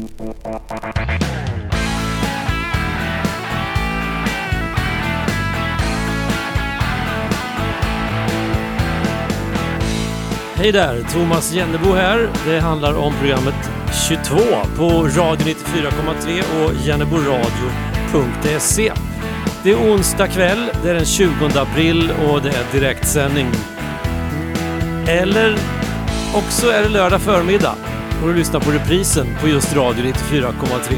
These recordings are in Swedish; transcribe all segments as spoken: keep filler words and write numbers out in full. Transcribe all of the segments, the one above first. Hej där, Tomas Jennebo här. Det handlar om programmet tjugotvå på Radio nittiofyra komma tre och jenneboradio punkt se. Det är onsdag kväll, det är den tjugonde april och det är direktsändning. Eller också är det lördag förmiddag och du lyssnar på reprisen på just Radio nittiofyra komma tre.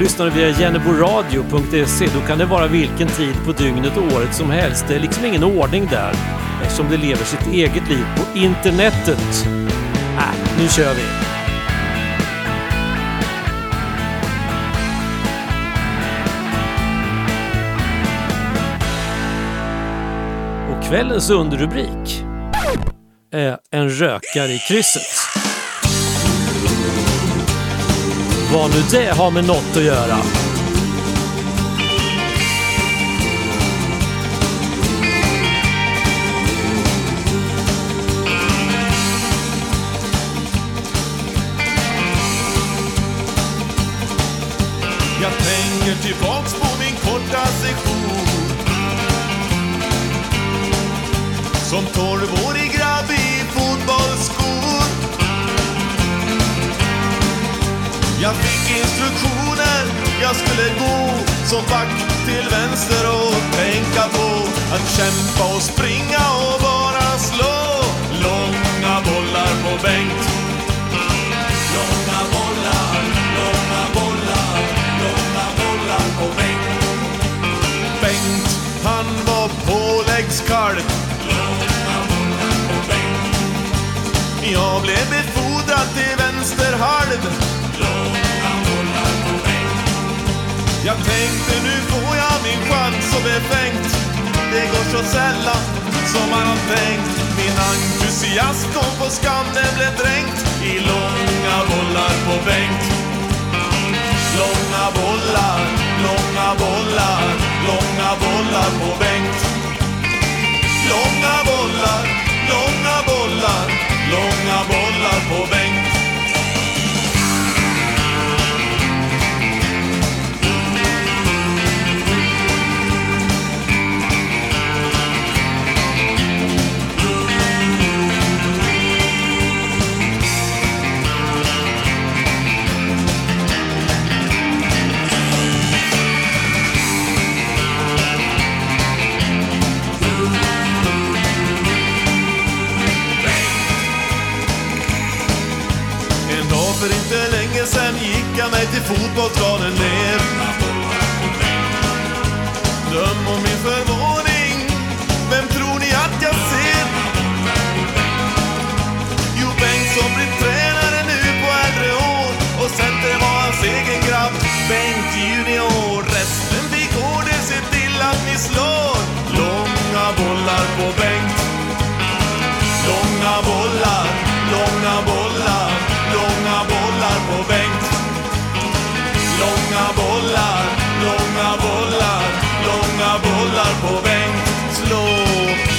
Lyssnar du via jenneboradio punkt se, då kan det vara vilken tid på dygnet och året som helst. Det är liksom ingen ordning där, eftersom det lever sitt eget liv på internetet. Äh, nu kör vi! Och kvällens underrubrik är en rökare i krysset. Vad nu det har med något att göra. Jag tänker tillbaks på min korta sektion som tolvårig grabb i fotbollsskor. Jag fick instruktioner, jag skulle gå som back till vänster och tänka på att kämpa och springa och bara slå. Långa bollar på bänk. Långa bollar, långa bollar, långa bollar på bänk. Bengt, han var påläggskalv. Jag blev befordrad till vänsterhalv. Långa bollar på bänk. Jag tänkte nu får jag min chans som är fängt. Det går så sällan som man har tänkt. Min entusiasm kom på skam, den blev dränkt i långa bollar på bänk. Långa bollar, långa bollar, långa bollar på bänk. Långa bollar, långa bollar, långa bollar på bänk. För inte länge sen gick jag mig till fotbollsplanen ner. Döm om min förvåning, vem tror ni att jag ser? Jo, Bengt som blir tränare nu på äldre år, och centern var hans egen grabb, Bengt junior. Resten fick order, se till att ni slår. Långa bollar på Bengt. Långa bollar, långa bollar, långa bollar på Bengt. Långa bollar, långa bollar, långa bollar på Bengt. Slå.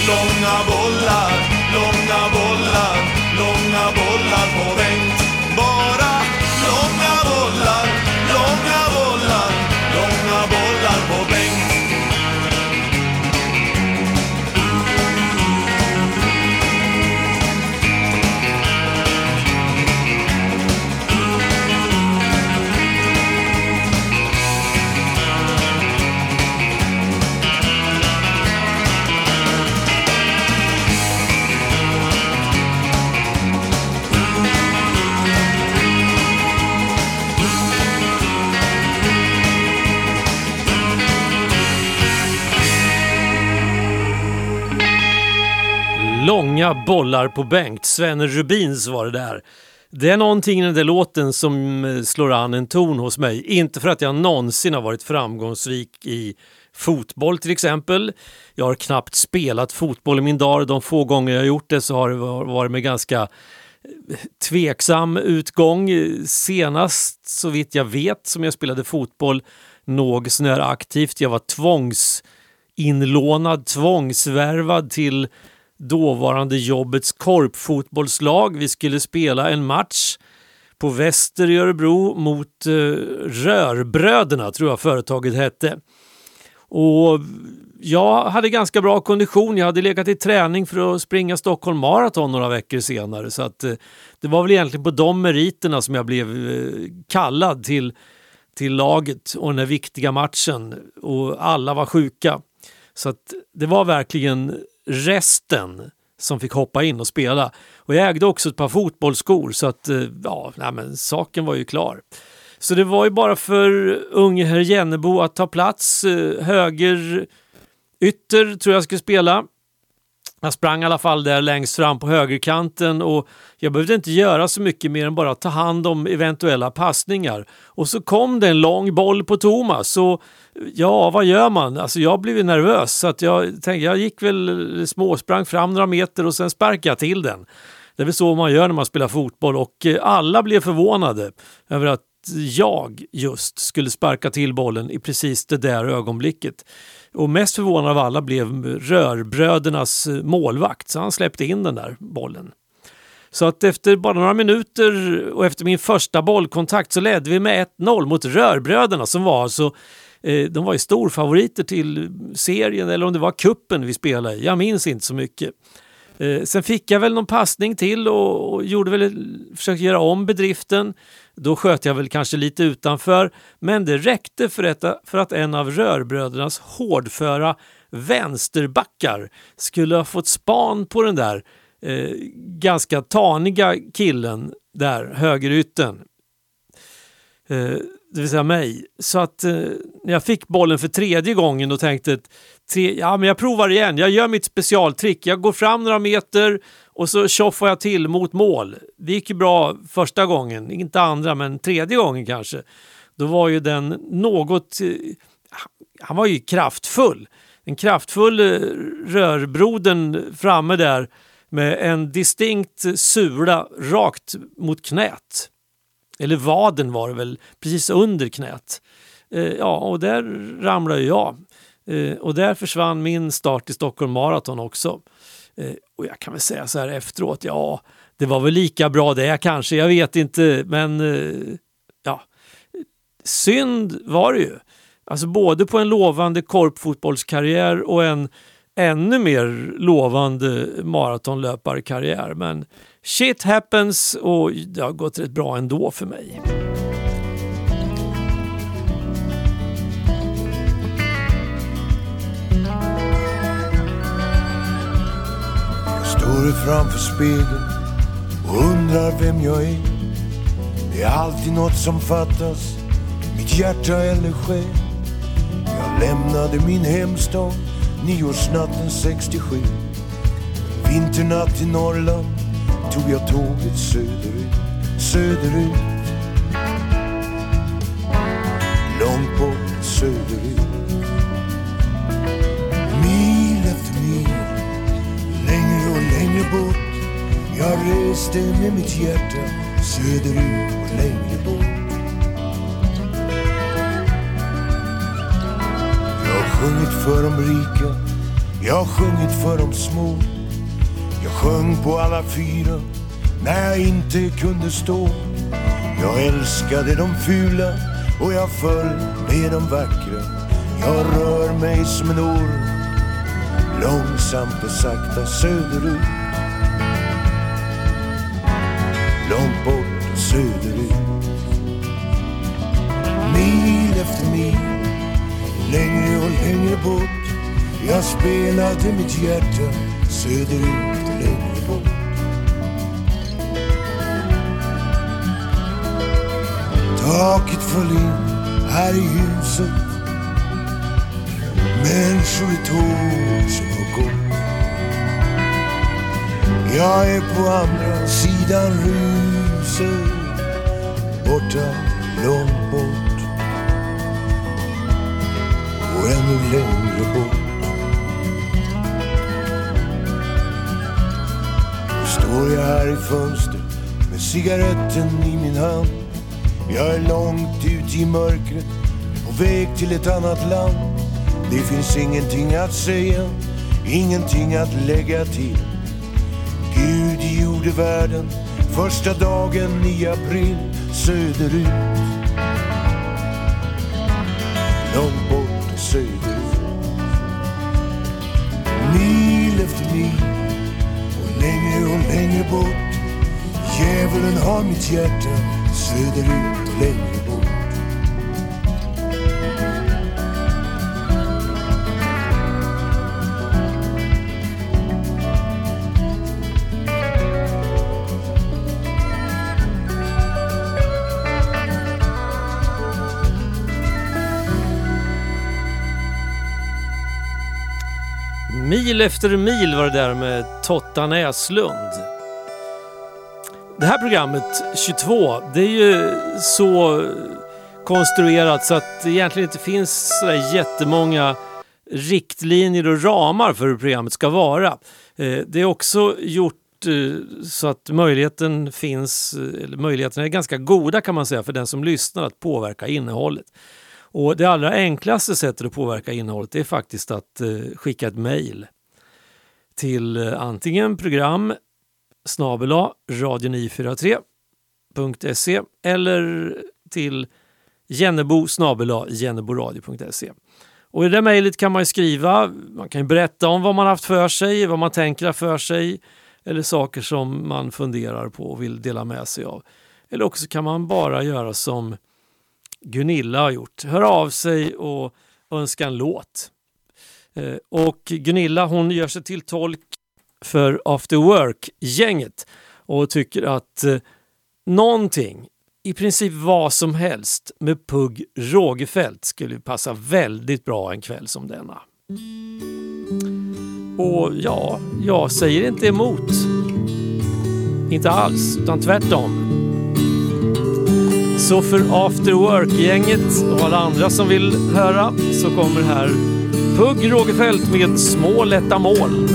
Långa bollar, långa bollar, långa bollar på Bengt. Bara långa bollar, långa bollar, långa bollar på Bengt. Långa bollar på Bengt. Sven Rubins var det där. Det är någonting i den där låten som slår an en ton hos mig. Inte för att jag någonsin har varit framgångsrik i fotboll till exempel. Jag har knappt spelat fotboll i min dag. De få gånger jag har gjort det så har det varit med ganska tveksam utgång. Senast, så vitt jag vet, som jag spelade fotboll något sånär aktivt. Jag var tvångsinlånad, tvångsvärvad till dåvarande jobbets korpfotbollslag. Vi skulle spela en match på Väster i Örebro mot eh, Rörbröderna, tror jag företaget hette. Och jag hade ganska bra kondition. Jag hade legat i träning för att springa Stockholm Marathon några veckor senare. Så att, eh, det var väl egentligen på de meriterna som jag blev eh, kallad till, till laget och den viktiga matchen. Och alla var sjuka. Så att, det var verkligen resten som fick hoppa in och spela. Och jag ägde också ett par fotbollsskor, så att ja, nej men saken var ju klar. Så det var ju bara för unge herr Jennebo att ta plats. Höger ytter tror jag skulle spela. Jag sprang i alla fall där längst fram på högerkanten och jag behövde inte göra så mycket mer än bara ta hand om eventuella passningar. Och så kom det en lång boll på Tomas, så ja, vad gör man? Alltså jag blev nervös, så att jag tänkte, jag gick väl småsprang fram några meter och sen sparkade jag till den. Det är väl så man gör när man spelar fotboll, och alla blev förvånade över att jag just skulle sparka till bollen i precis det där ögonblicket. Och mest förvånad av alla blev Rörbrödernas målvakt, så han släppte in den där bollen. Så att efter bara några minuter och efter min första bollkontakt så ledde vi med ett noll mot Rörbröderna, som var alltså, eh, de var ju storfavoriter till serien, eller om det var kuppen vi spelade i. Jag minns inte så mycket. Eh, sen fick jag väl någon passning till och, och gjorde väl, försökte göra om bedriften. Då sköt jag väl kanske lite utanför, men det räckte för, ett, för att en av Rörbrödernas hårdföra vänsterbackar skulle ha fått span på den där eh, ganska taniga killen där, högerytten. Eh, det vill säga mig. Så att eh, när jag fick bollen för tredje gången och tänkte att tre, ja, men jag provar igen, jag gör mitt specialtrick. Jag går fram några meter och så tjoffar jag till mot mål. Det gick ju bra första gången, inte andra, men tredje gången kanske. Då var ju den något, han var ju kraftfull. En kraftfull rörbroden framme där med en distinkt sula rakt mot knät. Eller vaden var det väl, precis under knät. Ja, och där ramlade jag. Och där försvann min start i Stockholm Marathon också. Och jag kan väl säga så här efteråt, ja, det var väl lika bra det kanske, jag vet inte, men ja, synd var det ju. Alltså både på en lovande korpfotbollskarriär och en ännu mer lovande maratonlöparkarriär, men shit happens, och det har gått rätt bra ändå för mig. Står framför spegeln och undrar vem jag är. Det är alltid något som fattas, mitt hjärta eller själ. Jag lämnade min hemstad nyårsnatten sextiosju. Vinternatt i Norrland tog jag tåget söderut, söderut. Långt bort söderut. Mil efter mil, längre och längre bort. Jag reste med mitt hjärta söderut och längre bort. Jag har sjungit för de rika, jag har sjungit för de små. Jag sjöng på alla fyra när jag inte kunde stå. Jag älskade de fula och jag föll med de vackra. Jag rör mig som en orm, långsamt och sakta söderut. Långt bort söderut. Mil efter mil, längre och längre bort. Jag spelade mitt hjärta söderut och längre bort. Taket föll in här i huset. Människor i tåg som har gått. Jag är på andra sidan huset, borta, långt bort. Och ännu längre bort. Nu står jag här i fönstret med cigaretten i min hand. Jag är långt ut i mörkret, på väg till ett annat land. Det finns ingenting att säga, ingenting att lägga till. Gud gjorde världen Första dagen i april söderut, långt bort söderut, mil efter mil och längre och längre bort. Djävulen har mitt hjärta söderut och längre bort. Mil efter mil var det där med Totta Näslund. Det här programmet, tjugotvå, det är ju så konstruerat så att det egentligen inte finns sådär jättemånga riktlinjer och ramar för hur programmet ska vara. Det är också gjort så att möjligheten finns, eller möjligheterna är ganska goda kan man säga för den som lyssnar att påverka innehållet. Och det allra enklaste sättet att påverka innehållet är faktiskt att eh, skicka ett mejl till eh, antingen program snabel-a radio nio fyra tre punkt se eller till jennebo snabel-a jenneboradio punkt se. Och i det mejlet kan man ju skriva, man kan ju berätta om vad man haft för sig, vad man tänker för sig eller saker som man funderar på och vill dela med sig av. Eller också kan man bara göra som Gunilla har gjort. Hör av sig och önska en låt. Eh, och Gunilla, hon gör sig till tolk för After Work-gänget och tycker att eh, någonting, i princip vad som helst med Pugh Rogefeldt skulle passa väldigt bra en kväll som denna. Och ja, jag säger inte emot. Inte alls, utan tvärtom. Så för After Work-gänget och alla andra som vill höra så kommer här Pugh Rogefeldt med Små lätta moln.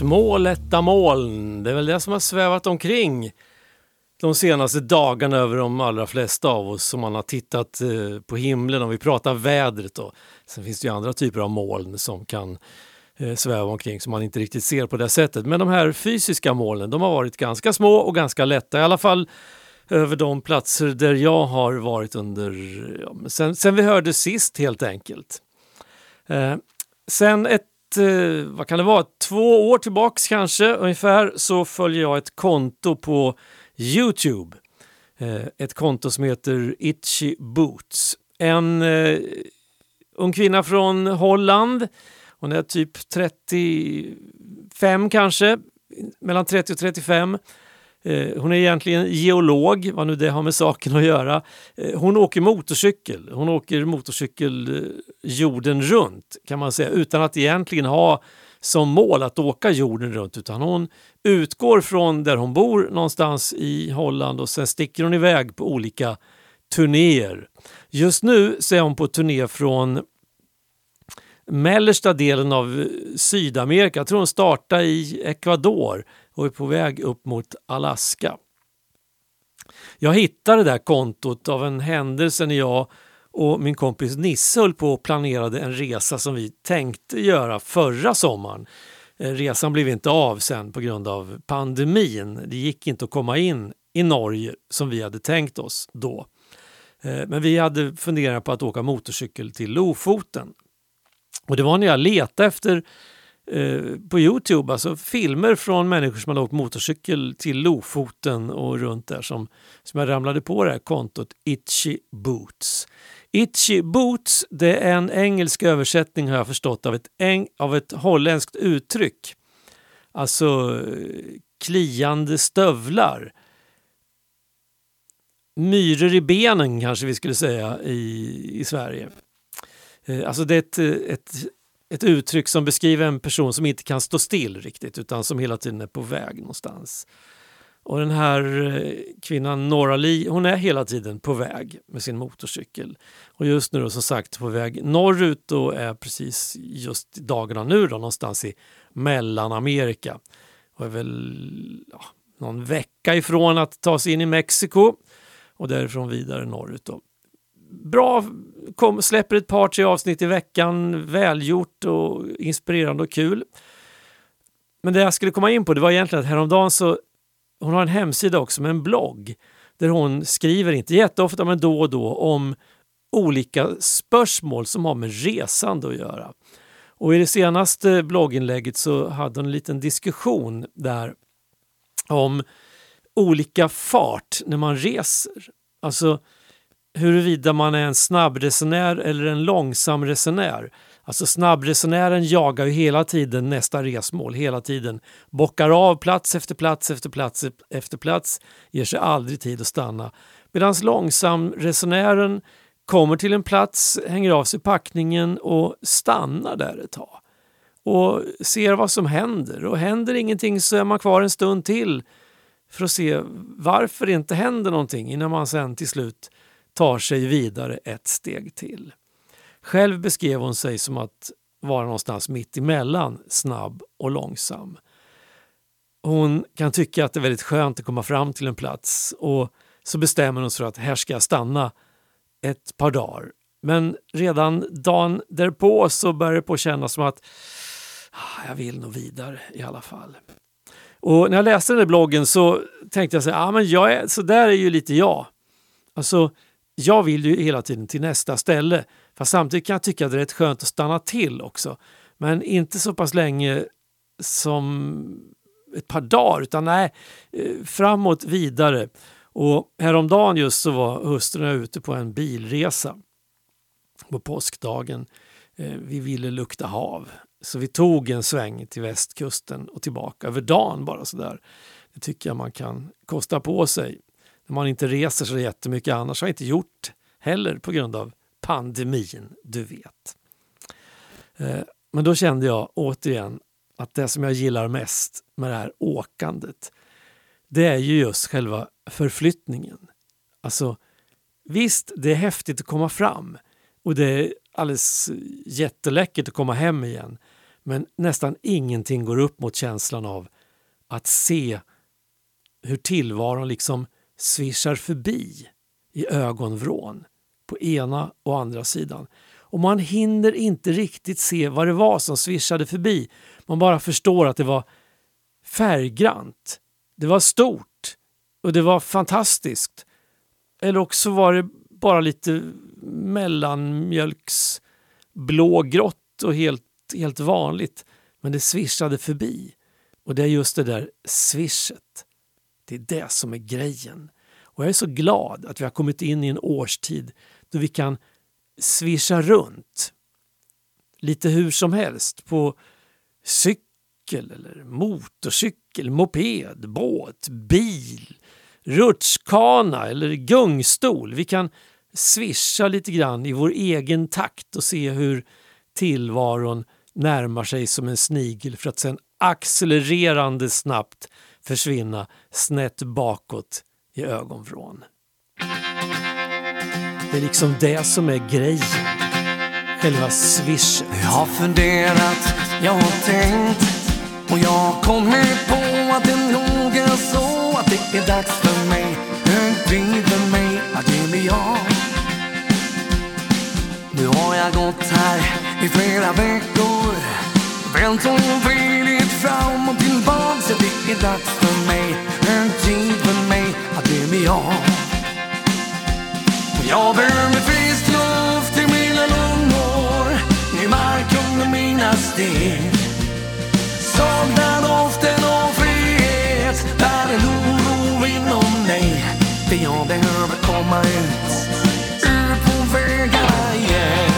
små lätta moln. Det är väl det som har svävat omkring de senaste dagarna över de allra flesta av oss som man har tittat på himlen om vi pratar vädret. Då. Sen finns det ju andra typer av moln som kan sväva omkring som man inte riktigt ser på det sättet. Men de här fysiska molnen, de har varit ganska små och ganska lätta i alla fall. Över de platser där jag har varit under, ja, sen, sen vi hörde sist helt enkelt. Eh, sen ett, eh, vad kan det vara, två år tillbaks kanske ungefär, så följer jag ett konto på YouTube. Eh, ett konto som heter Itchy Boots. En eh, ung kvinna från Holland, hon är typ trettiofem kanske, mellan trettio och trettiofem. Hon är egentligen geolog, vad nu det har med saken att göra. Hon åker motorcykel. Hon åker motorcykel jorden runt kan man säga, utan att egentligen ha som mål att åka jorden runt, utan hon utgår från där hon bor någonstans i Holland och sen sticker hon iväg på olika turnéer. Just nu så är hon på turné från mellersta delen av Sydamerika. Jag tror hon startar i Ecuador och är på väg upp mot Alaska. Jag hittade det där kontot av en händelse när jag och min kompis Nisse höll på och planerade en resa som vi tänkte göra förra sommaren. Resan blev inte av sen på grund av pandemin. Det gick inte att komma in i Norge som vi hade tänkt oss då. Men vi hade funderat på att åka motorcykel till Lofoten. Och det var när jag letade efter på YouTube, alltså filmer från människor som har åkt motorcykel till Lofoten och runt där som, som jag ramlade på det här kontot Itchy Boots. Itchy Boots, det är en engelsk översättning har jag förstått av ett, eng- av ett holländskt uttryck. Alltså kliande stövlar. Myror i benen kanske vi skulle säga i, i Sverige. Alltså det är ett, ett Ett uttryck som beskriver en person som inte kan stå still riktigt utan som hela tiden är på väg någonstans. Och den här kvinnan Nora Lee, hon är hela tiden på väg med sin motorcykel. Och just nu då, som sagt, på väg norrut och är precis just dagarna nu då någonstans i Mellanamerika. Och är väl ja, någon vecka ifrån att ta sig in i Mexiko och därifrån vidare norrut då. Bra, kom, släpper ett par tre avsnitt i veckan, välgjort och inspirerande och kul. Men det jag skulle komma in på, det var egentligen att häromdagen så, hon har en hemsida också med en blogg där hon skriver, inte jätteofta men då och då, om olika spörsmål som har med resande att göra. Och i det senaste blogginlägget så hade hon en liten diskussion där om olika fart när man reser. Alltså huruvida man är en snabbresenär eller en långsam resenär. Alltså snabbresenären jagar ju hela tiden nästa resmål, hela tiden. Bockar av plats efter plats efter plats efter plats, ger sig aldrig tid att stanna. Medan långsam resenären kommer till en plats, hänger av sig packningen och stannar där ett tag. Och ser vad som händer. Och händer ingenting så är man kvar en stund till för att se varför det inte händer någonting innan man sen till slut tar sig vidare ett steg till. Själv beskrev hon sig som att vara någonstans mitt emellan snabb och långsam. Hon kan tycka att det är väldigt skönt att komma fram till en plats och så bestämmer hon sig för att här ska jag stanna ett par dagar. Men redan dagen därpå så börjar det på kännas som att ah, jag vill nog vidare i alla fall. Och när jag läste den där bloggen så tänkte jag så här, ah, men jag är, så där är ju lite jag. Alltså jag vill ju hela tiden till nästa ställe, fast samtidigt kan jag tycka att det är rätt skönt att stanna till också. Men inte så pass länge som ett par dagar, utan nej, framåt vidare. Och häromdagen just så var hustrun ute på en bilresa på påskdagen. Vi ville lukta hav, så vi tog en sväng till västkusten och tillbaka över dagen bara sådär. Det tycker jag man kan kosta på sig. Man inte reser så jättemycket, annars har jag inte gjort heller på grund av pandemin, du vet. Men då kände jag återigen att det som jag gillar mest med det här åkandet, det är ju just själva förflyttningen. Alltså visst, det är häftigt att komma fram och det är alldeles jätteläckert att komma hem igen. Men nästan ingenting går upp mot känslan av att se hur tillvaron liksom svischar förbi i ögonvrån på ena och andra sidan. Och man hinner inte riktigt se vad det var som svischade förbi. Man bara förstår att det var färggrant. Det var stort och det var fantastiskt. Eller också var det bara lite mellanmjölksblågrått och helt, helt vanligt. Men det svischade förbi. Och det är just det där svischet. Det är det som är grejen. Och jag är så glad att vi har kommit in i en årstid då vi kan svischa runt lite hur som helst på cykel eller motorcykel, moped, båt, bil, rutschkana eller gungstol. Vi kan svischa lite grann i vår egen takt och se hur tillvaron närmar sig som en snigel för att sedan accelererande snabbt försvinna snett bakåt i ögonvrån. Det är liksom det som är grejen. Själva swishet. Jag har funderat, jag har tänkt, och jag har kommit på att det nog är så att det är dags för mig. Nu driver mig att ge mig jag. Nu har jag gått här i flera veckor, vänt och vridit fram och tillbaka. Så det är dags för mig. Nu driver mig att ge mig jag. Jag värmer frisk luft i mina lungor, ny mark under mina steg. Saknar doften av frihet, där en oro inom mig. Det jag behöver komma ut, ur på vägarna igen.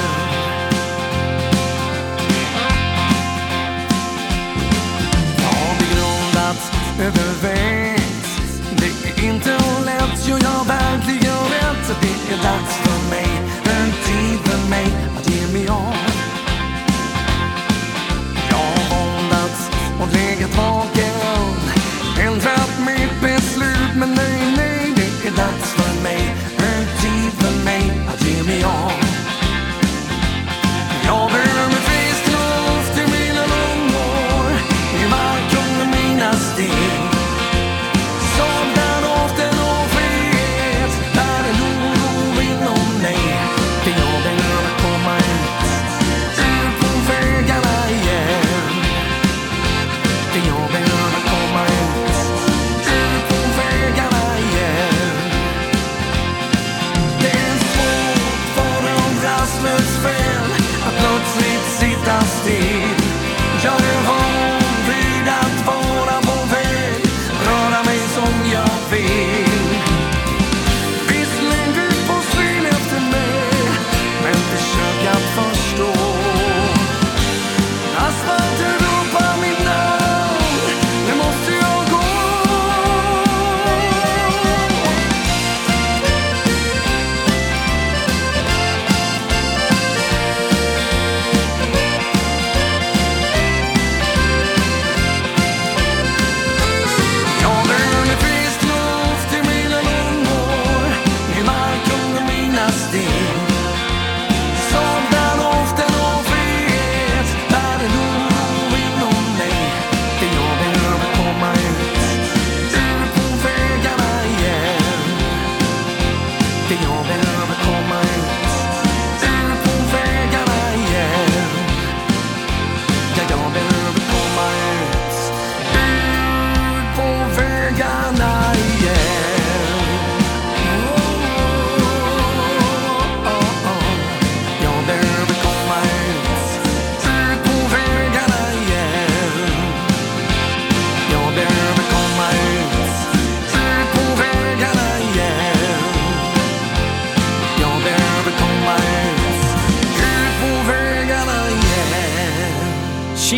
Jag har begrundat, övervägt, det är inte lätt, gör jag verkligen. Så det är dags för mig, en tid för mig att ge mig av. Jag har våndats och legat vaken, ändrat mitt beslut, men nej, nej, det är dags för mig, en tid för mig att ge mig av. Jag värmer frisk luft i mina lungor, i marken med mina steg.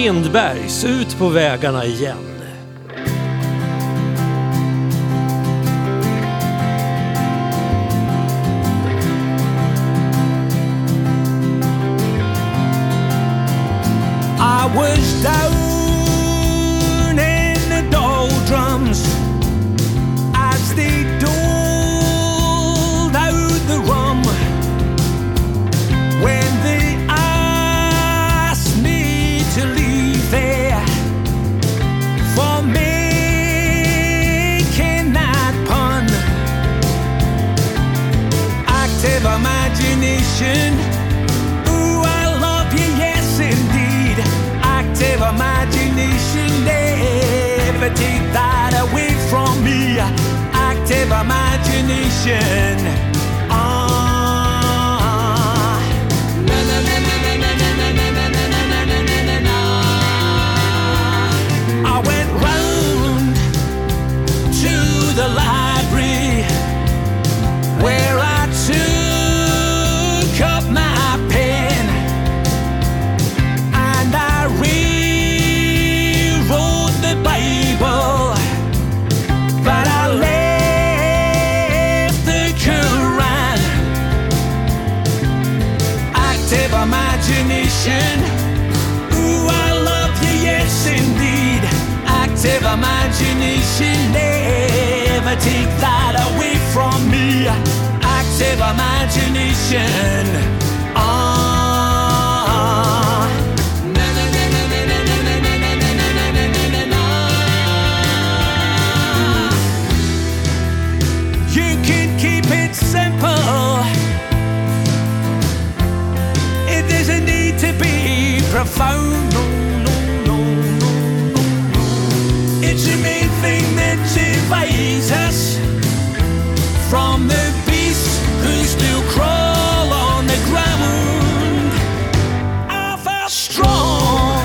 Kindbergs ut på vägarna igen. I was down in the doldrums as they doled out the rum when they asked me to leave. station. Ooh, I love you, yes indeed. Active imagination, never take that away from me. Active imagination. Ah. Na na na na na na na na na na na na na. I went round to the library where I took up my pen and I rewrote the Bible, but I left the Quran. Active imagination, ooh, I love you, yes indeed. Active imagination, never take that away from me. Active imagination. Ah. Na na na na na na na na na na na na na. You can keep it simple. It doesn't need to be profound. No no no no no. It's the main thing that divides us from the still crawl on the ground. I felt strong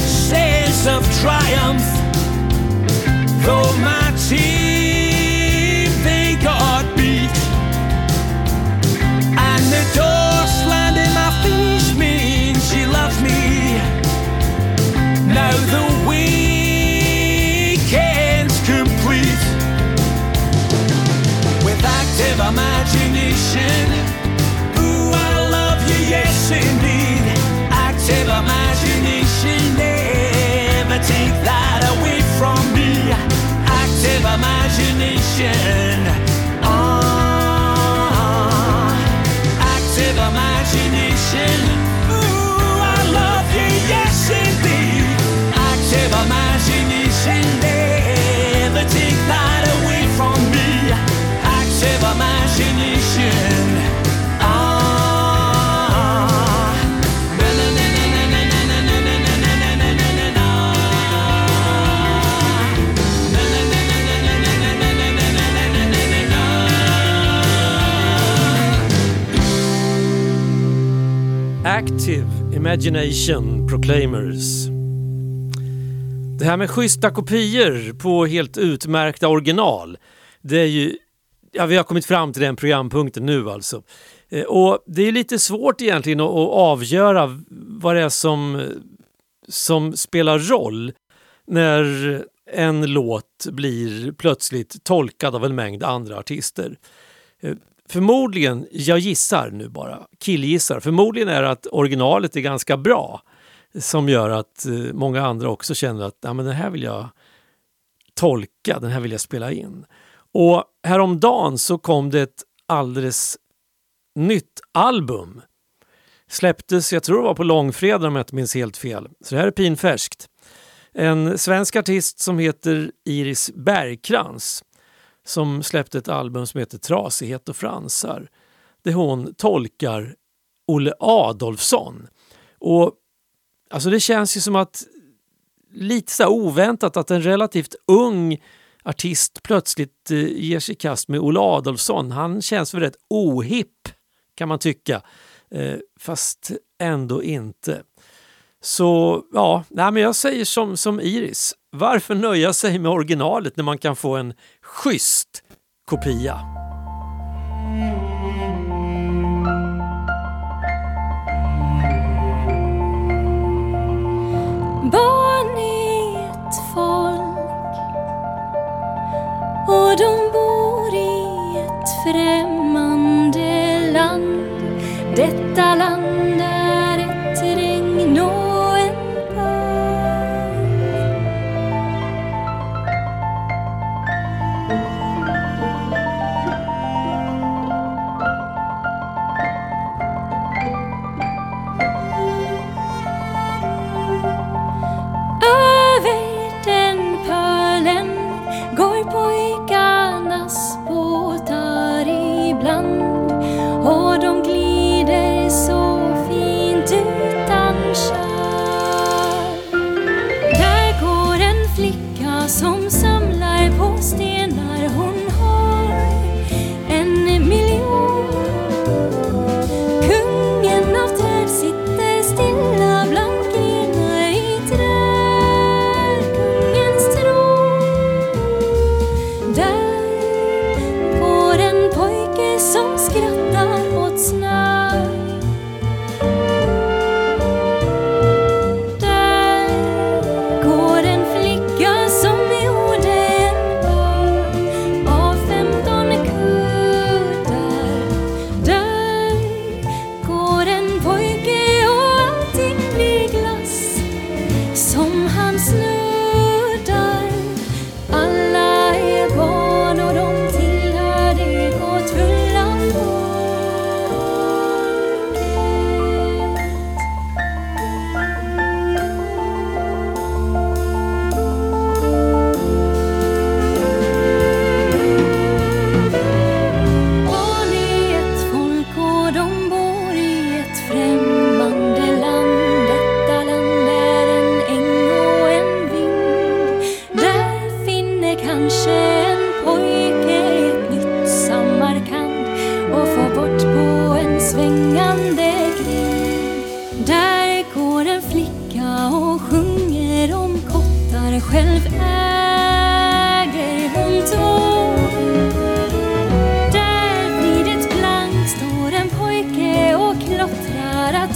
sense of triumph, though my team they got beat, and the door slammed in my face means she loves me. Now the weekend's complete with active imagination. Ooh, I love you, yes indeed. Active imagination, never take that away from me. Active imagination. Ah, active imagination. Ooh, I love you, yes indeed. Active imagination, never take that away from me. Active imagination. Active Imagination, Proclaimers. Det här med schyssta kopior på helt utmärkta original, det är ju, ja, vi har kommit fram till den programpunkten nu alltså. Och det är lite svårt egentligen att avgöra vad det är som, som spelar roll när en låt blir plötsligt tolkad av en mängd andra artister. Förmodligen, jag gissar nu bara, killgissar, förmodligen är det att originalet är ganska bra som gör att många andra också känner att ja, men den här vill jag tolka, den här vill jag spela in. Och häromdagen så kom det ett alldeles nytt album. Släpptes, jag tror det var på långfredag om jag inte minns helt fel. Så det här är pinfärskt. En svensk artist som heter Iris Bergkrans som släppte ett album som heter Trasighet och fransar. Där hon tolkar Olle Adolfsson. Och alltså det känns ju som att lite så oväntat att en relativt ung artist plötsligt ger sig i kast med Olle Adolfsson. Han känns väl rätt ohipp kan man tycka. Fast ändå inte. Så ja, nej, men jag säger som, som Iris. Varför nöja sig med originalet när man kan få en schysst kopia? Barn är ett folk och de bor i ett främmande land. Detta land är ett regn och en börd. Över den pölen går pojkarnas båtar ibland och de glider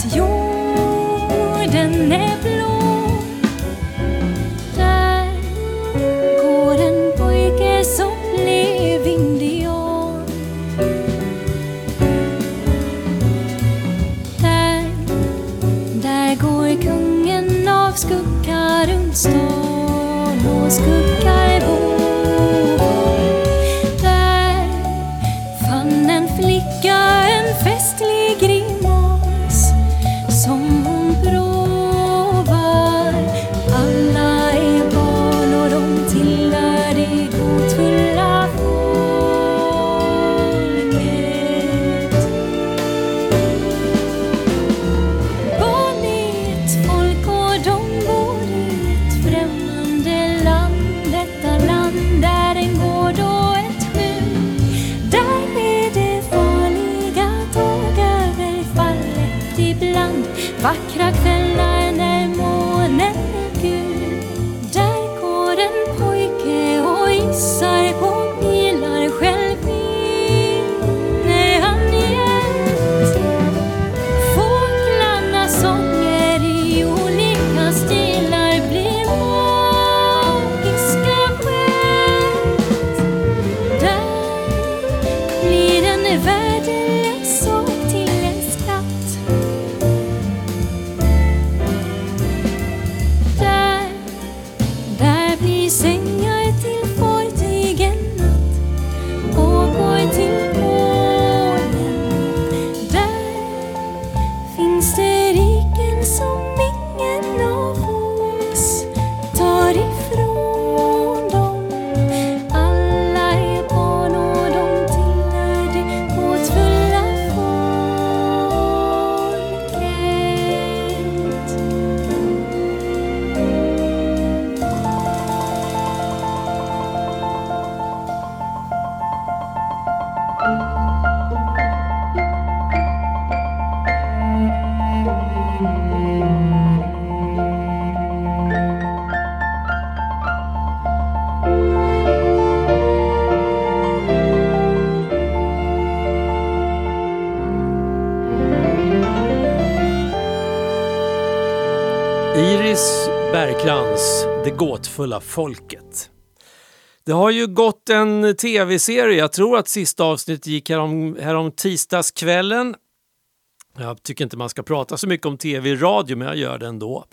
att jorden är blå. Där går en pojke som blev indian. Där, där går kungen av skugga runt stan och skuggar bor. Vackra kvällar när månen är gul. Där går en pojke och isar på bilar. Själv vinner han igen. Fåglarna sånger i olika stilar blir magiska skämt. Där blir en värdelös såg till en skatt. Iris Bergkrans, det gåtfulla folket. Det har ju gått en tv-serie, jag tror att sista avsnitt gick härom, härom tisdagskvällen. Jag tycker inte man ska prata så mycket om tv i radio, men jag gör det ändå.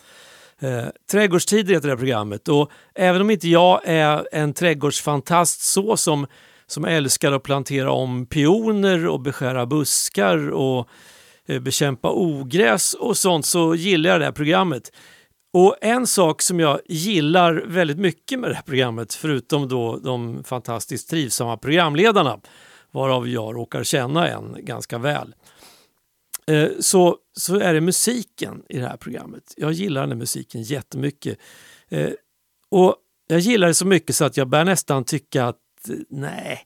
Eh, Trädgårdstider heter det programmet, och även om inte jag är en trädgårdsfantast så som, som älskar att plantera om pioner och beskära buskar och eh, bekämpa ogräs och sånt, så gillar jag det här programmet. Och en sak som jag gillar väldigt mycket med det här programmet, förutom då de fantastiskt trivsamma programledarna, varav jag råkar känna en ganska väl, så, så är det musiken i det här programmet. Jag gillar den här musiken jättemycket. Och jag gillar det så mycket så att jag börjar nästan tycka att nej,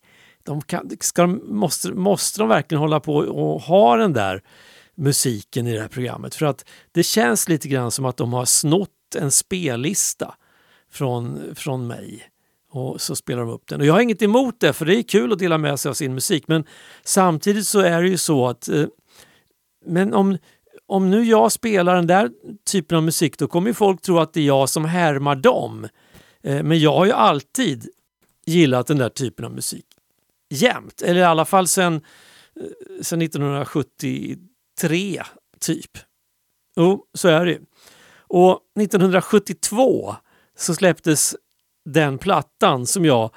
de kan, ska, måste, måste de verkligen hålla på och ha den där musiken i det här programmet, för att det känns lite grann som att de har snott en spellista från, från mig och så spelar de upp den. Och jag har inget emot det, för det är kul att dela med sig av sin musik, men samtidigt så är det ju så att eh, men om, om nu jag spelar den där typen av musik, då kommer ju folk tro att det är jag som härmar dem. Eh, men jag har ju alltid gillat den där typen av musik. Jämt, eller i alla fall sen, sen nittonhundrasjuttio tre typ. Jo, så är det ju. Och nittonhundrasjuttiotvå så släpptes den plattan som jag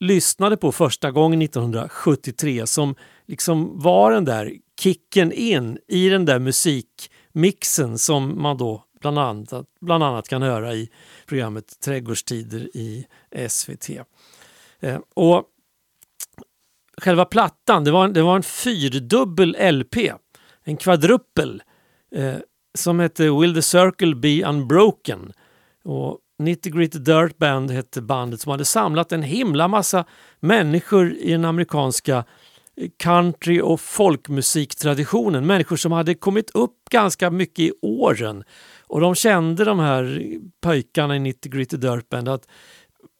lyssnade på första gången nittonhundrasjuttiotre, som liksom var den där kicken in i den där musikmixen som man då bland annat, bland annat kan höra i programmet Trädgårdstider i S V T. Eh, och själva plattan, det var, det var en fyrdubbel L P. En kvadruppel eh, som hette Will the Circle Be Unbroken, och Nitty Gritty Dirt Band hette bandet som hade samlat en himla massa människor i den amerikanska country- och folkmusiktraditionen. Människor som hade kommit upp ganska mycket i åren, och de kände, de här pojkarna i Nitty Gritty Dirt Band, att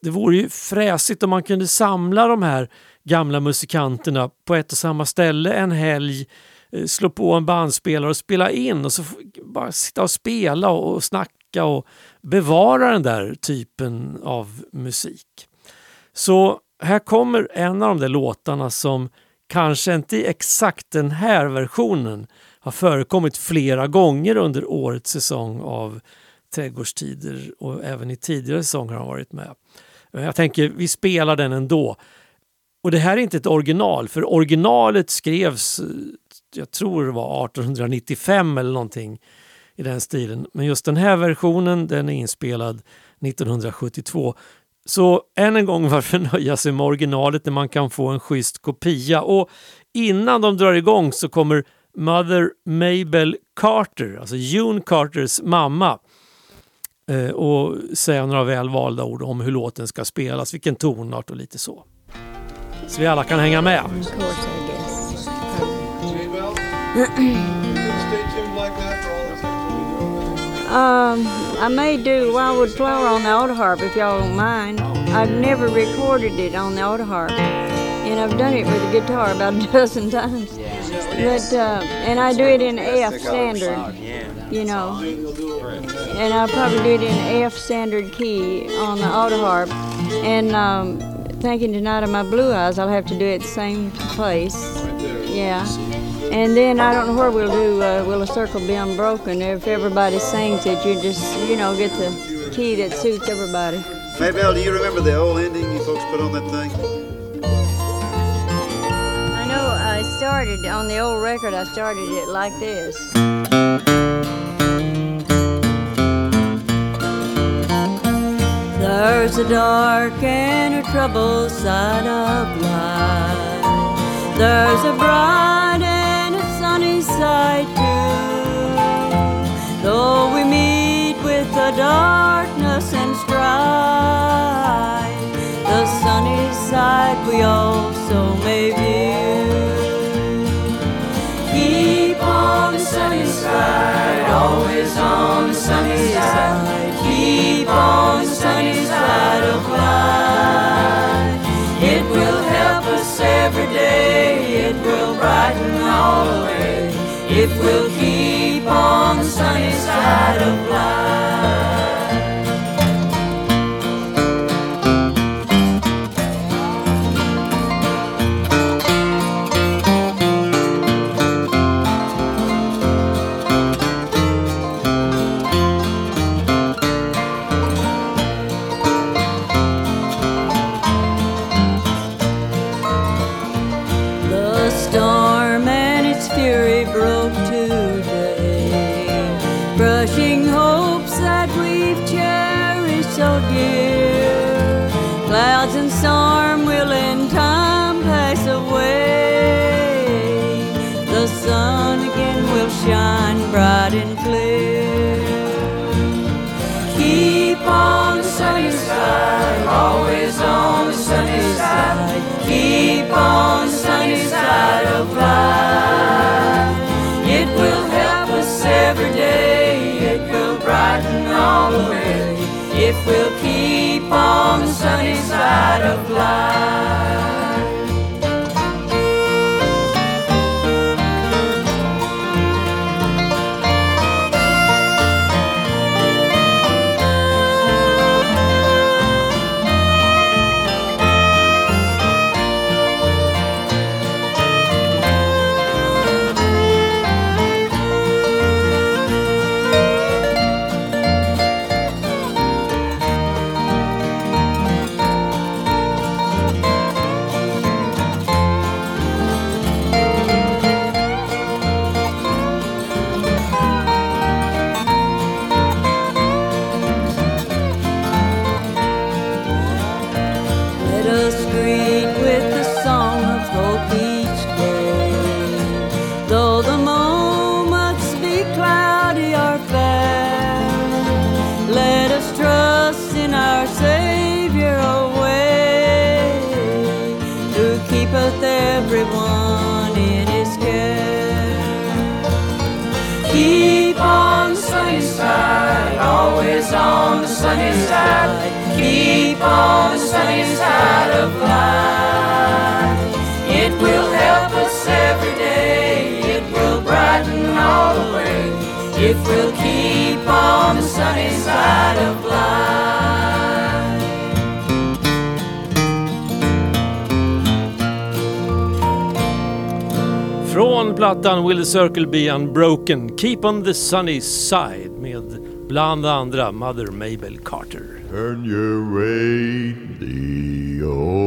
det vore ju fräsigt om man kunde samla de här gamla musikanterna på ett och samma ställe en helg slå på en bandspelare och spela in och så bara sitta och spela och snacka och bevara den där typen av musik. Så här kommer en av de där låtarna som kanske inte i exakt den här versionen har förekommit flera gånger under årets säsong av Trädgårdstider, och även i tidigare säsonger har han varit med. Jag tänker, vi spelar den ändå. Och det här är inte ett original, för originalet skrevs, jag tror det var arton nittiofem eller någonting i den stilen. Men just den här versionen, den är inspelad nitton sjuttiotvå. Så än en gång, varför nöja sig med originalet när man kan få en schysst kopia? Och innan de drar igång så kommer Mother Mabel Carter, alltså June Carters mamma, och säga några välvalda ord om hur låten ska spelas, vilken tonart och lite så. Så vi alla kan hänga med. Um, I may do Wildwood Flower on the old harp if y'all don't mind. I've never recorded it on the old harp, and I've done it with a guitar about a dozen times. But uh, and I do it in F standard, you know. And I probably do it in F standard key on the old harp. And um, thinking tonight of my blue eyes, I'll have to do it the same place. Yeah. And then I don't know where we'll do uh, Will the Circle Be Unbroken. If everybody sings it, you just, you know, get the key that suits everybody. Mabel, do you remember the old ending you folks put on that thing? I know I started, on the old record, I started it like this. There's a dark and a troubled side of life. There's a bright and side too, though we meet with the darkness and strife, the sunny side we also may view. Keep on the sunny side, always on the sunny side, keep on the sunny side of life. It will help us every day, it will brighten all the way, if we'll keep on the sunny side of life. The storm and its fury broke storm will in time pass away. The sun again will shine bright and clear. Keep on the sunny side, always on the sunny side. Keep on the sunny side of life. It will help us every day. It will brighten all the way. If we'll keep on the sunny side of life. On the sunny side, keep on the sunny side of life. It will help us every day. It will if we'll keep on the sunny side of life. Från plattan Will the Circle Be Unbroken, Keep on the Sunny Side, med bland andra Mother Mabel Carter. Turn your radio.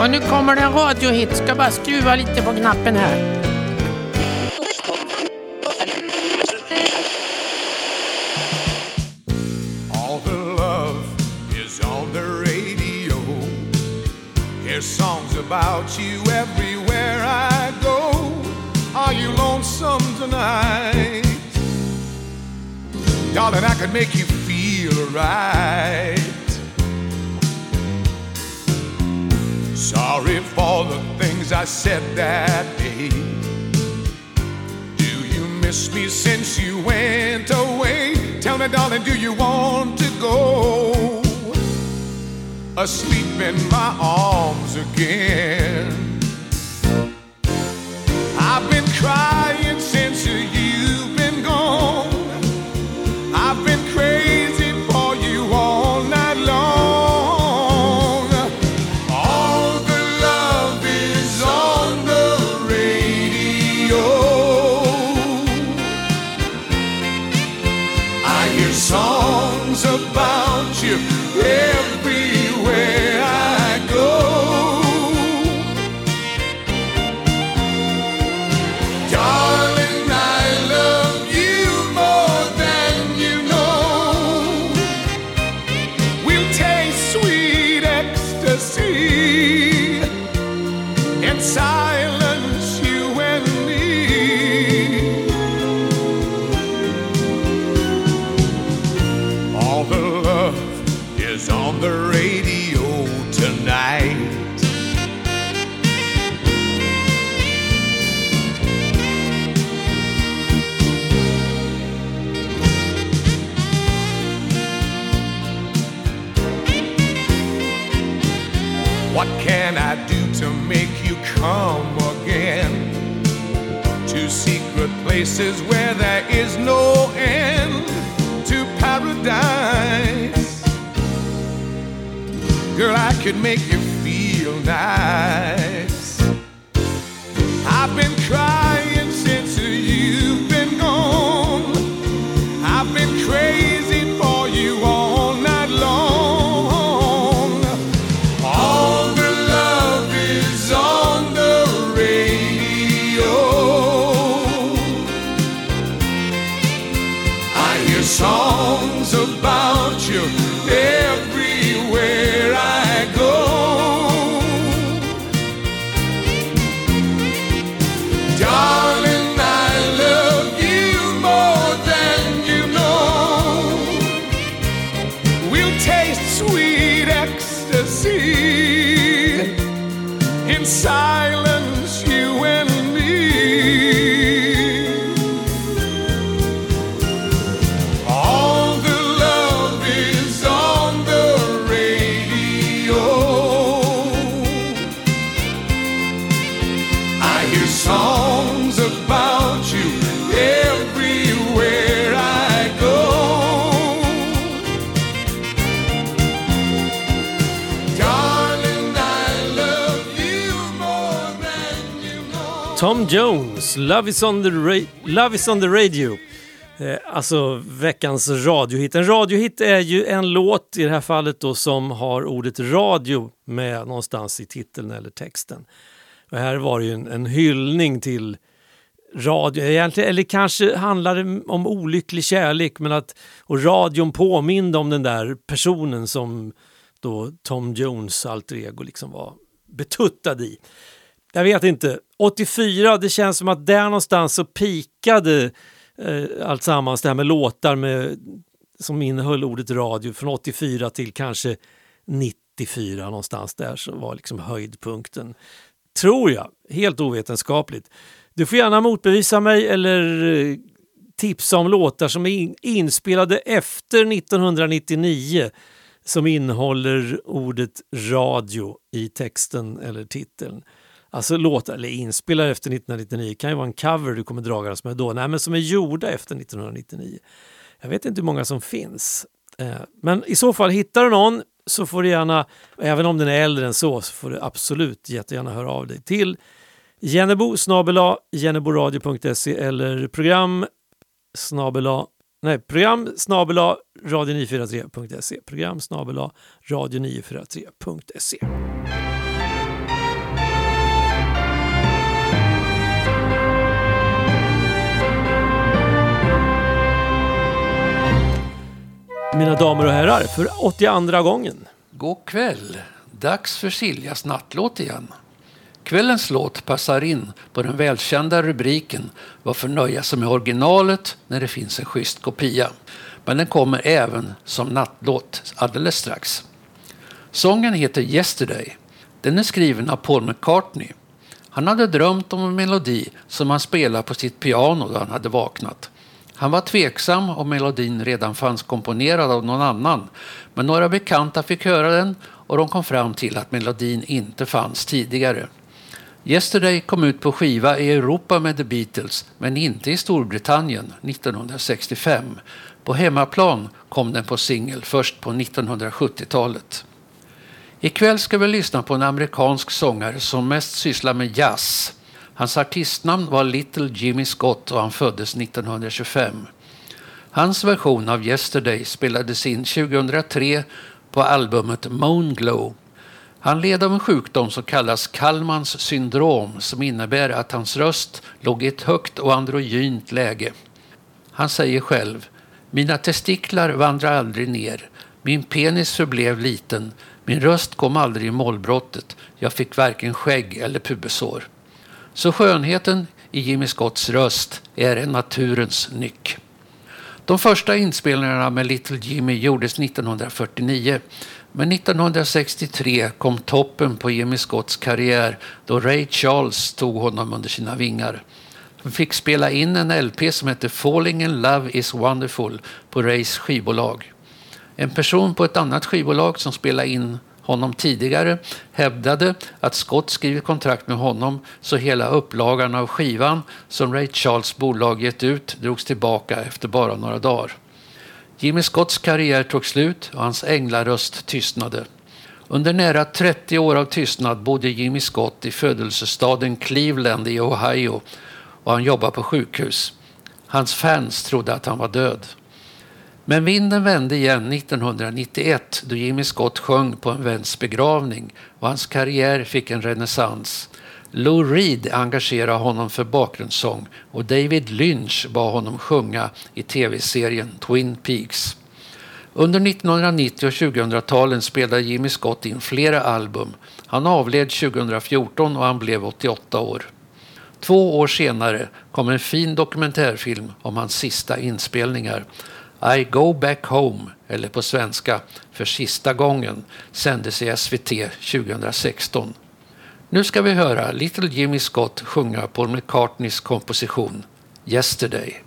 Och nu kommer det en radiohit. Ska bara skruva lite på knappen här. All the love is on the radio. Hear songs about you everywhere I go. Are you lonesome tonight? Darling, I could make you feel right. Sorry for the things I said that day. Do you miss me since you went away? Tell me, darling, do you want to go asleep in my arms again? I've been crying since you've been gone. I've been crazy for you all night long. Everywhere I go, darling, I love you more than you know. We'll taste sweet ecstasy and silence you and me. All the love is on the radio tonight. What can I do to make you come again? To secret places where there is no end, to paradise. Girl, I could make you feel nice. I've been crying since you've been gone. I've been crazy for you all night long. All the love is on the radio. I hear songs about you everywhere. Silence you and me. All the love is on the radio. I hear songs about you everywhere I go. Tom Jones, Love is on the, ra- Love is on the radio. Eh, alltså veckans radiohit. En radiohit är ju en låt i det här fallet då som har ordet radio med någonstans i titeln eller texten. Och här var det ju en, en hyllning till radio. Egentligen, eller kanske handlar det om olycklig kärlek, men att, och radion påminner om den där personen som då Tom Jones alter ego liksom var betuttad i. Jag vet inte. åttiofyra, det känns som att där någonstans så pikade eh, allt sammans där med låtar med, som innehöll ordet radio från åttiofyra till kanske nittiofyra någonstans där, så var liksom höjdpunkten, tror jag, helt ovetenskapligt. Du får gärna motbevisa mig eller tipsa om låtar som är inspelade efter nittonhundranittionio som innehåller ordet radio i texten eller titeln. Alltså låtar, eller inspelade efter nittonhundranittionio, kan ju vara en cover du kommer dragas med då. Nej, men som är gjorda efter nittonhundranittionio. Jag vet inte hur många som finns. Men i så fall, hittar du någon så får du gärna, även om den är äldre än så, så får du absolut jättegärna höra av dig till Jennebo snabel-a jenneboradio punkt se eller program snabel-a nej program snabel-a radio nio fyra tre punkt se program snabel-a radio nio fyra tre punkt se. Mina damer och herrar, för åttioandra gången. God kväll. Dags för Siljas nattlåt igen. Kvällens låt passar in på den välkända rubriken varför nöja sig med originalet när det finns en schysst kopia. Men den kommer även som nattlåt alldeles strax. Sången heter Yesterday. Den är skriven av Paul McCartney. Han hade drömt om en melodi som han spelade på sitt piano då han hade vaknat. Han var tveksam om melodin redan fanns komponerad av någon annan, men några bekanta fick höra den och de kom fram till att melodin inte fanns tidigare. Yesterday kom ut på skiva i Europa med The Beatles, men inte i Storbritannien nittonhundrasextiofem. På hemmaplan kom den på singel först på nittonhundrasjuttiotalet. Ikväll ska vi lyssna på en amerikansk sångare som mest sysslar med jazz. Hans artistnamn var Little Jimmy Scott och han föddes nittonhundratjugofem. Hans version av Yesterday spelades in tjugohundratre på albumet Moon Glow. Han led av en sjukdom som kallas Kalmans syndrom som innebär att hans röst låg i ett högt och androgynt läge. Han säger själv: mina testiklar vandrar aldrig ner, min penis förblev liten, min röst kom aldrig i målbrottet, jag fick varken skägg eller pubesår. Så skönheten i Jimmy Scotts röst är en naturens nyck. De första inspelningarna med Little Jimmy gjordes nittonhundrafyrtionio, men nittonhundrasextiotre kom toppen på Jimmy Scotts karriär då Ray Charles tog honom under sina vingar. Han fick spela in en L P som heter Falling in Love is Wonderful på Rays skivbolag. En person på ett annat skivbolag som spelade in honom tidigare hävdade att Scott skrivit kontrakt med honom så hela upplagan av skivan som Ray Charles bolag gett ut drogs tillbaka efter bara några dagar. Jimmy Scotts karriär tog slut och hans änglaröst tystnade. Under nära trettio år av tystnad bodde Jimmy Scott i födelsestaden Cleveland i Ohio och han jobbade på sjukhus. Hans fans trodde att han var död. Men vinden vände igen nittonhundranittioett då Jimmy Scott sjöng på en väns begravning och hans karriär fick en renässans. Lou Reed engagerade honom för bakgrundssång och David Lynch bad honom sjunga i tv-serien Twin Peaks. Under nittonhundranittio- och tjugohundratalen spelade Jimmy Scott in flera album. Han avled tjugohundrafjorton och han blev åttioåtta år. Två år senare kom en fin dokumentärfilm om hans sista inspelningar. I Go Back Home, eller på svenska för sista gången, sändes i S V T tjugohundrasexton. Nu ska vi höra Little Jimmy Scott sjunga Paul McCartneys komposition Yesterday.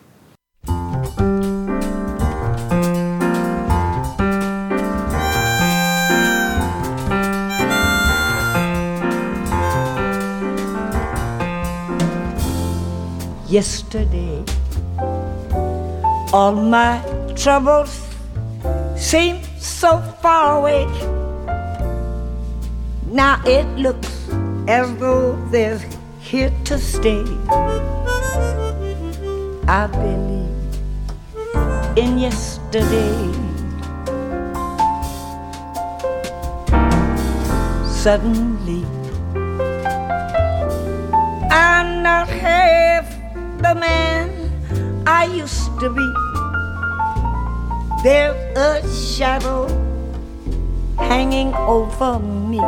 Yesterday, all my troubles seem so far away. Now it looks as though they're here to stay. I believe in yesterday. Suddenly, I'm not half the man I used to be. There's a shadow hanging over me.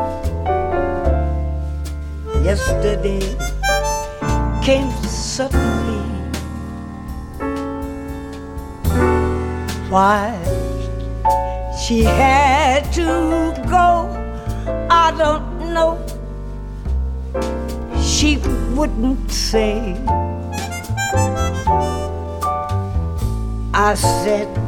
Yesterday came suddenly. why she had to go, I don't know. She wouldn't say. I said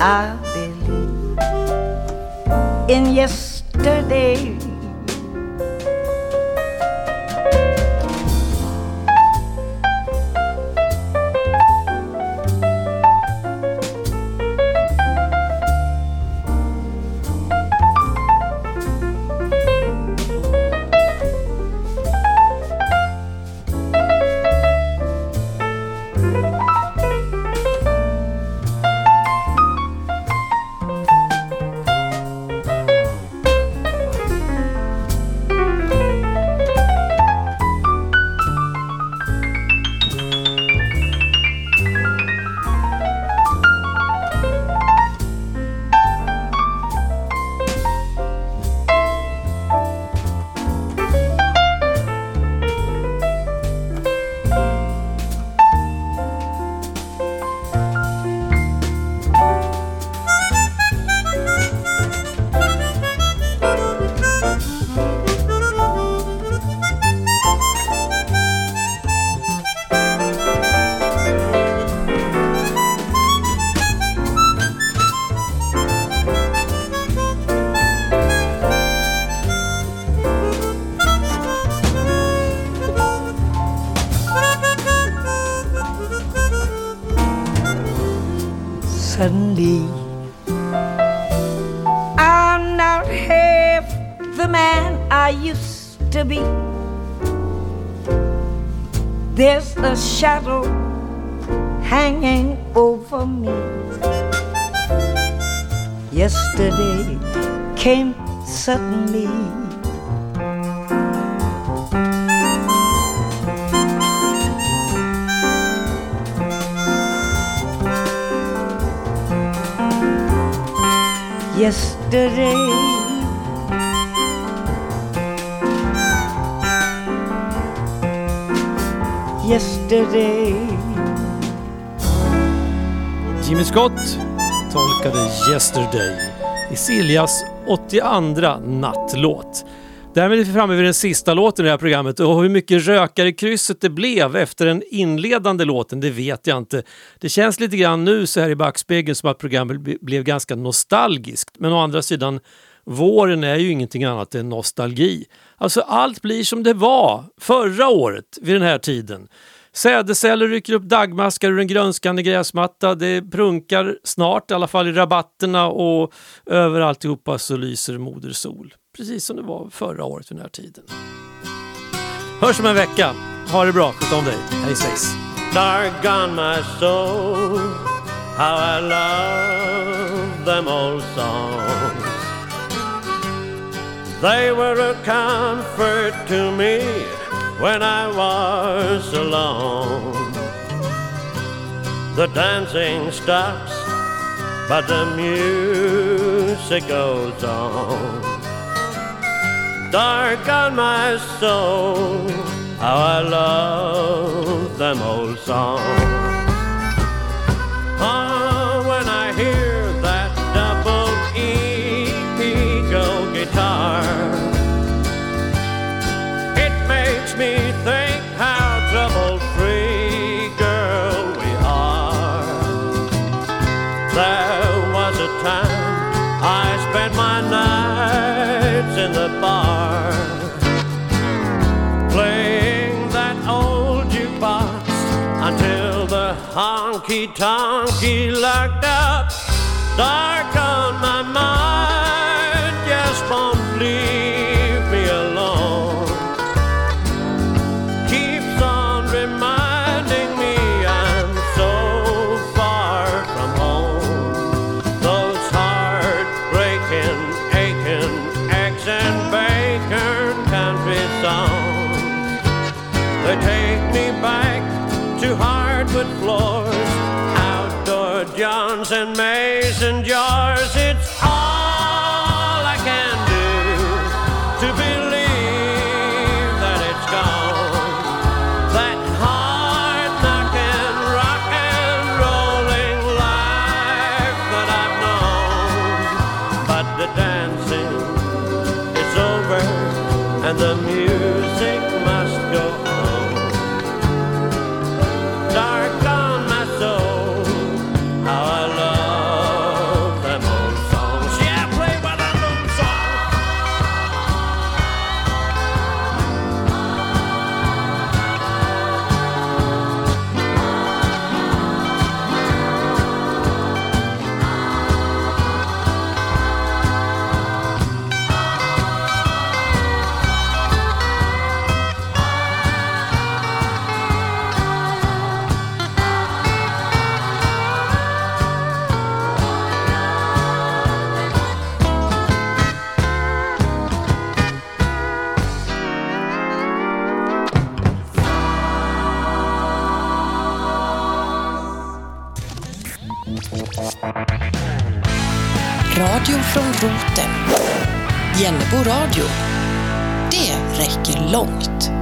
I believe in yesterday. I'm not half the man I used to be. There's a shadow hanging over me. Yesterday came suddenly. Yesterday, yesterday. Jimmy Scott tolkade Yesterday i Siljas åttioandra nattlåt. Därmed är vi framme vid den sista låten i det här programmet, och hur mycket rökare krysset det blev efter den inledande låten, det vet jag inte. Det känns lite grann nu så här i backspegeln som att programmet blev ganska nostalgiskt, men å andra sidan, våren är ju ingenting annat än nostalgi. Alltså allt blir som det var förra året vid den här tiden. Sädesceller rycker upp dagmaskar ur en grönskande gräsmatta. Det prunkar snart, i alla fall i rabatterna, och över alltihopa så lyser modersol. Precis som det var förra året vid den här tiden. Hörs om en vecka. Ha det bra, sköt om dig. Hej svejs. Dargon my soul, how I love them old songs. They were a comfort to me when I was alone. The dancing stops, but the music goes on. Dark on my soul, how I love them old songs. Ah, oh, when I hear that double E pico guitar, me think how trouble-free, girl, we are. There was a time I spent my nights in the bar, playing that old jukebox until the honky-tonky locked up. Dark on my mind, just won't leave. drums and mason jars. It's all I can do to believe that it's gone. That hard knocking, rock and rolling life that I've known. But the dancing is over and the music must go on. Dark radio från roten. Jennebo radio. Det räcker långt.